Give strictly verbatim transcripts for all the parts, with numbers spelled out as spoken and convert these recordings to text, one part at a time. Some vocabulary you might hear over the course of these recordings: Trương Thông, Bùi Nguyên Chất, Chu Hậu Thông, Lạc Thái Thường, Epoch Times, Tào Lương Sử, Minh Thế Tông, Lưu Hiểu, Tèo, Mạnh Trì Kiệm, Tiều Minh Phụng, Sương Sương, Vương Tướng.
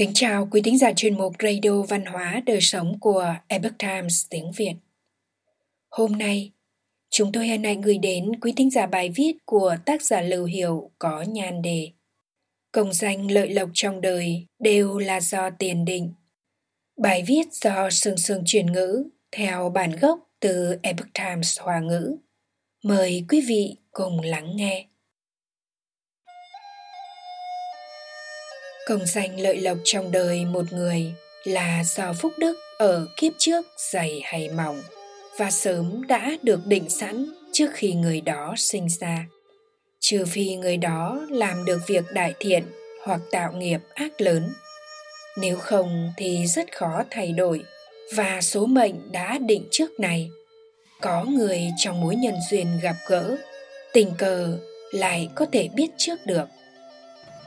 Kính chào quý thính giả chuyên mục Radio Văn hóa Đời Sống của Epoch Times tiếng Việt. Hôm nay, chúng tôi hân hạnh gửi đến quý thính giả bài viết của tác giả Lưu Hiểu có nhan đề "Công danh lợi lộc trong đời đều là do tiền định". Bài viết do Sương Sương chuyển ngữ theo bản gốc từ Epoch Times Hoa ngữ. Mời quý vị cùng lắng nghe. Công danh lợi lộc trong đời một người là do phúc đức ở kiếp trước dày hay mỏng và sớm đã được định sẵn trước khi người đó sinh ra. Trừ phi người đó làm được việc đại thiện hoặc tạo nghiệp ác lớn. Nếu không thì rất khó thay đổi và số mệnh đã định trước này. Có người trong mối nhân duyên gặp gỡ, tình cờ lại có thể biết trước được.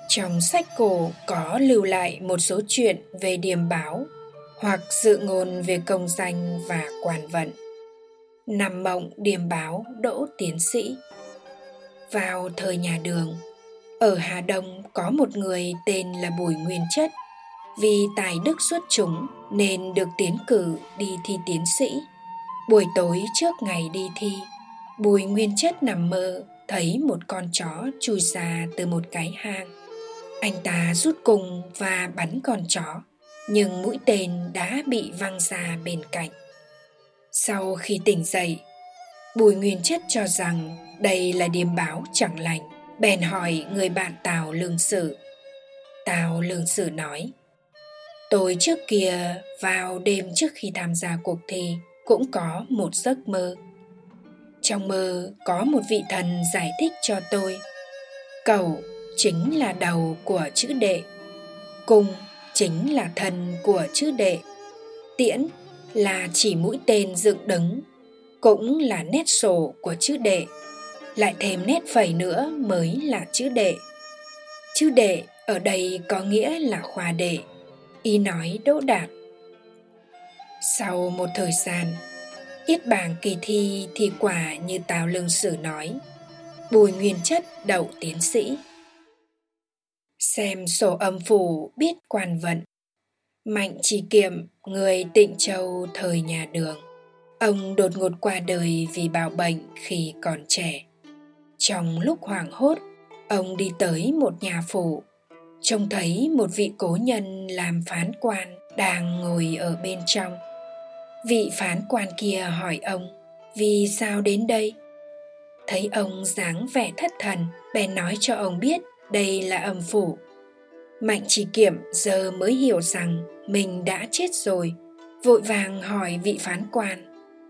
Trong sách cổ có lưu lại một số chuyện về điềm báo hoặc dự ngôn về công danh và quan vận. Nằm mộng điềm báo đỗ tiến sĩ. Vào thời nhà Đường, ở Hà Đông có một người tên là Bùi Nguyên Chất. Vì tài đức xuất chúng nên được tiến cử đi thi tiến sĩ. Buổi tối trước ngày đi thi, Bùi Nguyên Chất nằm mơ thấy một con chó chui ra từ một cái hang. Anh ta rút cung và bắn con chó, nhưng mũi tên đã bị văng ra bên cạnh. Sau khi tỉnh dậy, Bùi Nguyên Chất cho rằng đây là điềm báo chẳng lành, bèn hỏi người bạn Tào Lương Sử. Tào Lương Sử nói, "Tôi trước kia vào đêm trước khi tham gia cuộc thi cũng có một giấc mơ. Trong mơ có một vị thần giải thích cho tôi, cẩu chính là đầu của chữ đệ, cung chính là thân của chữ đệ, tiễn là chỉ mũi tên dựng đứng, cũng là nét sổ của chữ đệ, lại thêm nét phẩy nữa mới là chữ đệ. Chữ đệ ở đây có nghĩa là khoa đệ", ý nói đỗ đạt. Sau một thời gian, yết bảng kỳ thi thì quả như Tào Lương Sử nói, Bùi Nguyên Chất đậu tiến sĩ. Xem sổ âm phủ biết quan vận. Mạnh Trì Kiệm, người Tịnh Châu thời nhà Đường, ông đột ngột qua đời vì bạo bệnh khi còn trẻ. Trong lúc hoảng hốt, ông đi tới một nhà phủ, trông thấy một vị cố nhân làm phán quan đang ngồi ở bên trong. Vị phán quan kia hỏi ông, vì sao đến đây? Thấy ông dáng vẻ thất thần, bèn nói cho ông biết đây là âm phủ. Mạnh Trì Kiệm giờ mới hiểu rằng mình đã chết rồi, vội vàng hỏi vị phán quan,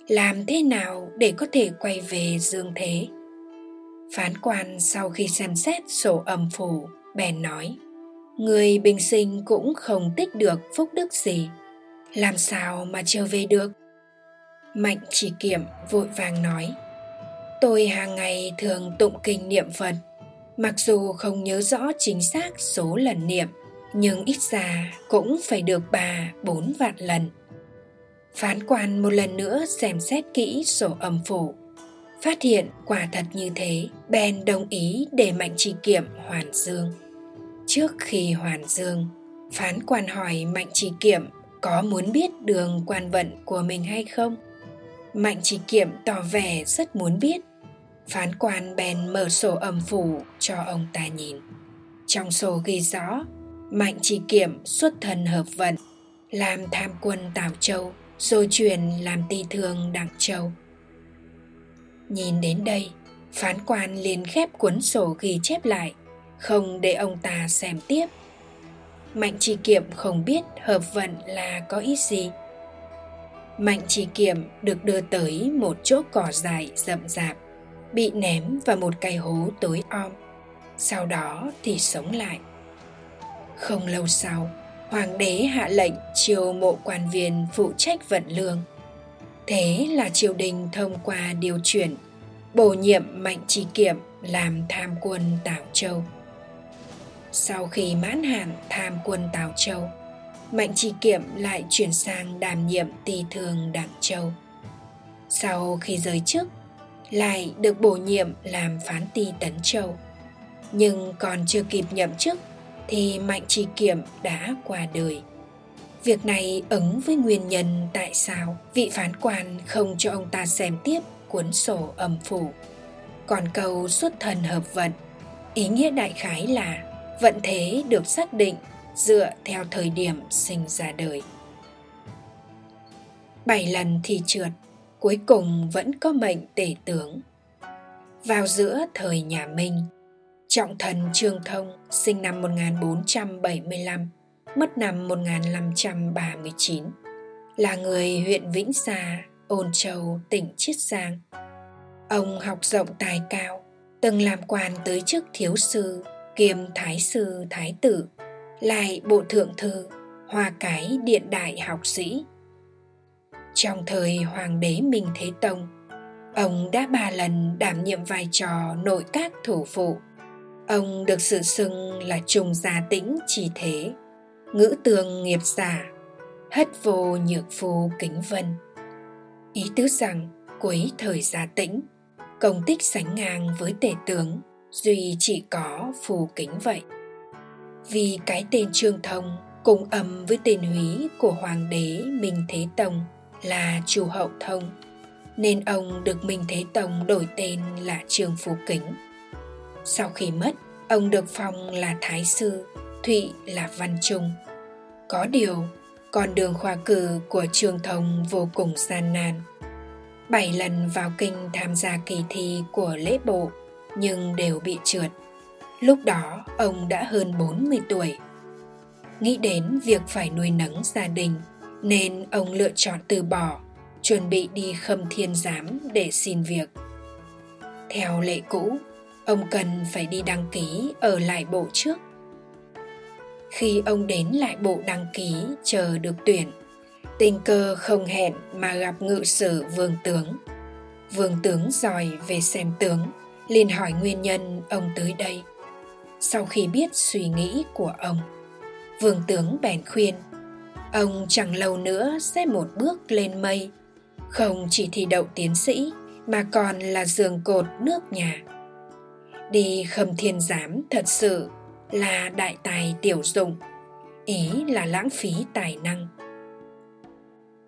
làm thế nào để có thể quay về dương thế? Phán quan sau khi xem xét sổ âm phủ, bèn nói, người bình sinh cũng không tích được phúc đức gì, làm sao mà trở về được? Mạnh Trì Kiệm vội vàng nói, tôi hàng ngày thường tụng kinh niệm Phật, mặc dù không nhớ rõ chính xác số lần niệm, nhưng ít ra cũng phải được ba bốn vạn lần. Phán quan một lần nữa xem xét kỹ sổ âm phủ, phát hiện quả thật như thế, bèn đồng ý để Mạnh Trì Kiệm hoàn dương. Trước khi hoàn dương, phán quan hỏi Mạnh Trì Kiệm có muốn biết đường quan vận của mình hay không. Mạnh Trì Kiệm tỏ vẻ rất muốn biết. Phán quan bèn mở sổ âm phủ cho ông ta nhìn. Trong sổ ghi rõ, Mạnh Trì Kiệm xuất thân hợp vận, làm tham quân Tào Châu, rồi chuyển làm ti thương Đặng Châu. Nhìn đến đây, phán quan liền khép cuốn sổ ghi chép lại, không để ông ta xem tiếp. Mạnh Trì Kiệm không biết hợp vận là có ý gì. Mạnh Trì Kiệm được đưa tới một chỗ cỏ dại rậm rạp, bị ném vào một cái hố tối om, sau đó thì sống lại. Không lâu sau, hoàng đế hạ lệnh chiêu mộ quan viên phụ trách vận lương. Thế là triều đình thông qua điều chuyển, bổ nhiệm Mạnh Trì Kiệm làm tham quân Tào Châu. Sau khi mãn hạn tham quân Tào Châu, Mạnh Trì Kiệm lại chuyển sang đảm nhiệm ti thường Đặng Châu. Sau khi rời chức, lại được bổ nhiệm làm phán ti Tấn Châu. Nhưng còn chưa kịp nhậm chức, thì Mạnh Trì Kiệm đã qua đời. Việc này ứng với nguyên nhân tại sao vị phán quan không cho ông ta xem tiếp cuốn sổ âm phủ. Còn câu xuất thần hợp vận, ý nghĩa đại khái là vận thế được xác định dựa theo thời điểm sinh ra đời. Bảy lần thi trượt, cuối cùng vẫn có mệnh tể tướng. Vào giữa thời nhà Minh, trọng thần Trương Thông sinh năm một nghìn bốn trăm bảy mươi lăm, mất năm một nghìn năm trăm ba mươi chín, là người huyện Vĩnh Gia, Ôn Châu, tỉnh Chiết Giang. Ông học rộng tài cao, từng làm quan tới chức thiếu sư, kiêm thái sư thái tử, lại bộ thượng thư, hoa cái điện đại học sĩ. Trong thời Hoàng đế Minh Thế Tông, ông đã ba lần đảm nhiệm vai trò nội các thủ phụ. Ông được sự xưng là Trùng Gia Tĩnh Trì Thế, Ngữ Tường Nghiệp Giả, Hất Vô Nhược Phu Kính Vân. Ý tứ rằng cuối thời Gia Tĩnh, công tích sánh ngang với tể tướng, duy chỉ có Phù Kính vậy. Vì cái tên Trương Thông cùng âm với tên húy của Hoàng đế Minh Thế Tông là Chu Hậu Thông, nên ông được Minh Thế Tông đổi tên là Trương Phù Kính. Sau khi mất, ông được phong là Thái Sư, Thụy là Văn Trung. Có điều, con đường khoa cử của Trương Thông vô cùng gian nan. Bảy lần vào kinh tham gia kỳ thi của lễ bộ, nhưng đều bị trượt. Lúc đó, ông đã hơn bốn mươi tuổi. Nghĩ đến việc phải nuôi nấng gia đình, nên ông lựa chọn từ bỏ, chuẩn bị đi Khâm Thiên Giám để xin việc. Theo lệ cũ, ông cần phải đi đăng ký ở lại bộ trước. Khi ông đến lại bộ đăng ký chờ được tuyển, tình cờ không hẹn mà gặp ngự sử Vương Tướng. Vương Tướng dòi về xem tướng, liền hỏi nguyên nhân ông tới đây. Sau khi biết suy nghĩ của ông, Vương Tướng bèn khuyên, ông chẳng lâu nữa sẽ một bước lên mây, không chỉ thi đậu tiến sĩ mà còn là giường cột nước nhà. Đi Khâm Thiên Giám thật sự là đại tài tiểu dụng, ý là lãng phí tài năng.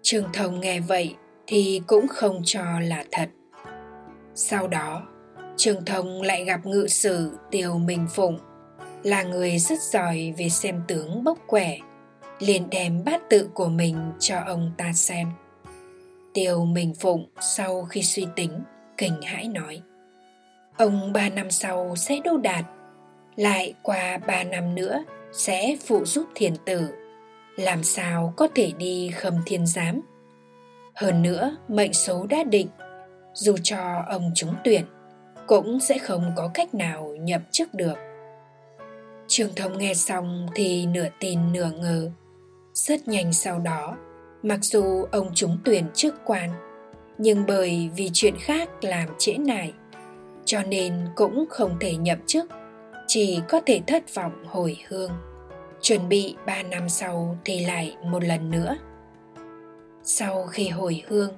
Trương Thông nghe vậy thì cũng không cho là thật. Sau đó, Trương Thông lại gặp ngự sử Tiều Minh Phụng, là người rất giỏi về xem tướng bốc quẻ, liền đem bát tự của mình cho ông ta xem. Tiều Minh Phụng sau khi suy tính, kinh hãi nói, ông ba năm sau sẽ đỗ đạt, lại qua ba năm nữa sẽ phụ giúp thiền tử, làm sao có thể đi Khâm Thiên Giám. Hơn nữa mệnh số đã định, dù cho ông trúng tuyển cũng sẽ không có cách nào nhậm chức được. Trương Thông nghe xong thì nửa tin nửa ngờ. Rất nhanh sau đó, mặc dù ông trúng tuyển chức quan, nhưng bởi vì chuyện khác làm trễ nải, cho nên cũng không thể nhậm chức, chỉ có thể thất vọng hồi hương, chuẩn bị ba năm sau thì lại một lần nữa. Sau khi hồi hương,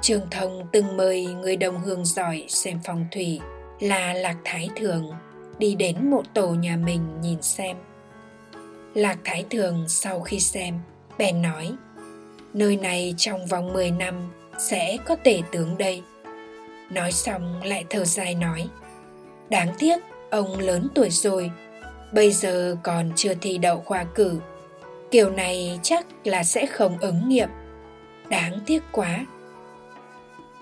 Trương Thông từng mời người đồng hương giỏi xem phong thủy là Lạc Thái Thường đi đến mộ tổ nhà mình nhìn xem. Lạc Thái Thường sau khi xem, bèn nói, nơi này trong vòng mười năm sẽ có tể tướng đây. Nói xong lại thở dài nói, đáng tiếc ông lớn tuổi rồi, bây giờ còn chưa thi đậu khoa cử, kiểu này chắc là sẽ không ứng nghiệm, đáng tiếc quá.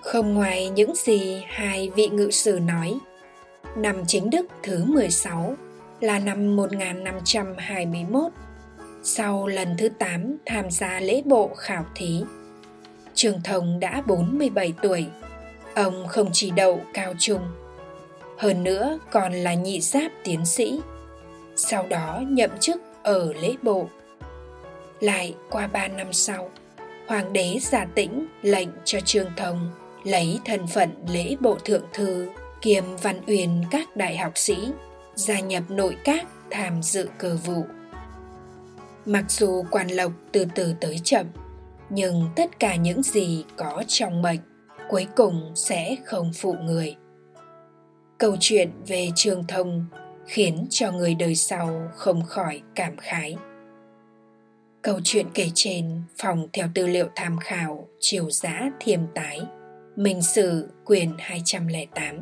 Không ngoài những gì hai vị ngự sử nói, năm chính đức thứ mười sáu là năm một nghìn năm trăm hai mươi mốt, sau lần thứ tám tham gia lễ bộ khảo thí, Trương Thông đã bốn mươi bảy tuổi. Ông không chỉ đậu cao trung, hơn nữa còn là nhị giáp tiến sĩ, sau đó nhậm chức ở lễ bộ. Lại qua ba năm sau, Hoàng đế Gia Tĩnh lệnh cho Trương Thông lấy thân phận lễ bộ thượng thư kiêm văn uyên các đại học sĩ, gia nhập nội các tham dự cơ vụ. Mặc dù quan lộc từ từ tới chậm, nhưng tất cả những gì có trong mệnh cuối cùng sẽ không phụ người. Câu chuyện về Trương Thông khiến cho người đời sau không khỏi cảm khái. Câu chuyện kể trên phòng theo tư liệu tham khảo Triều Giá Thiêm Tái, Minh Sử quyển hai trăm lẻ tám.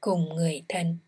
cùng người thân.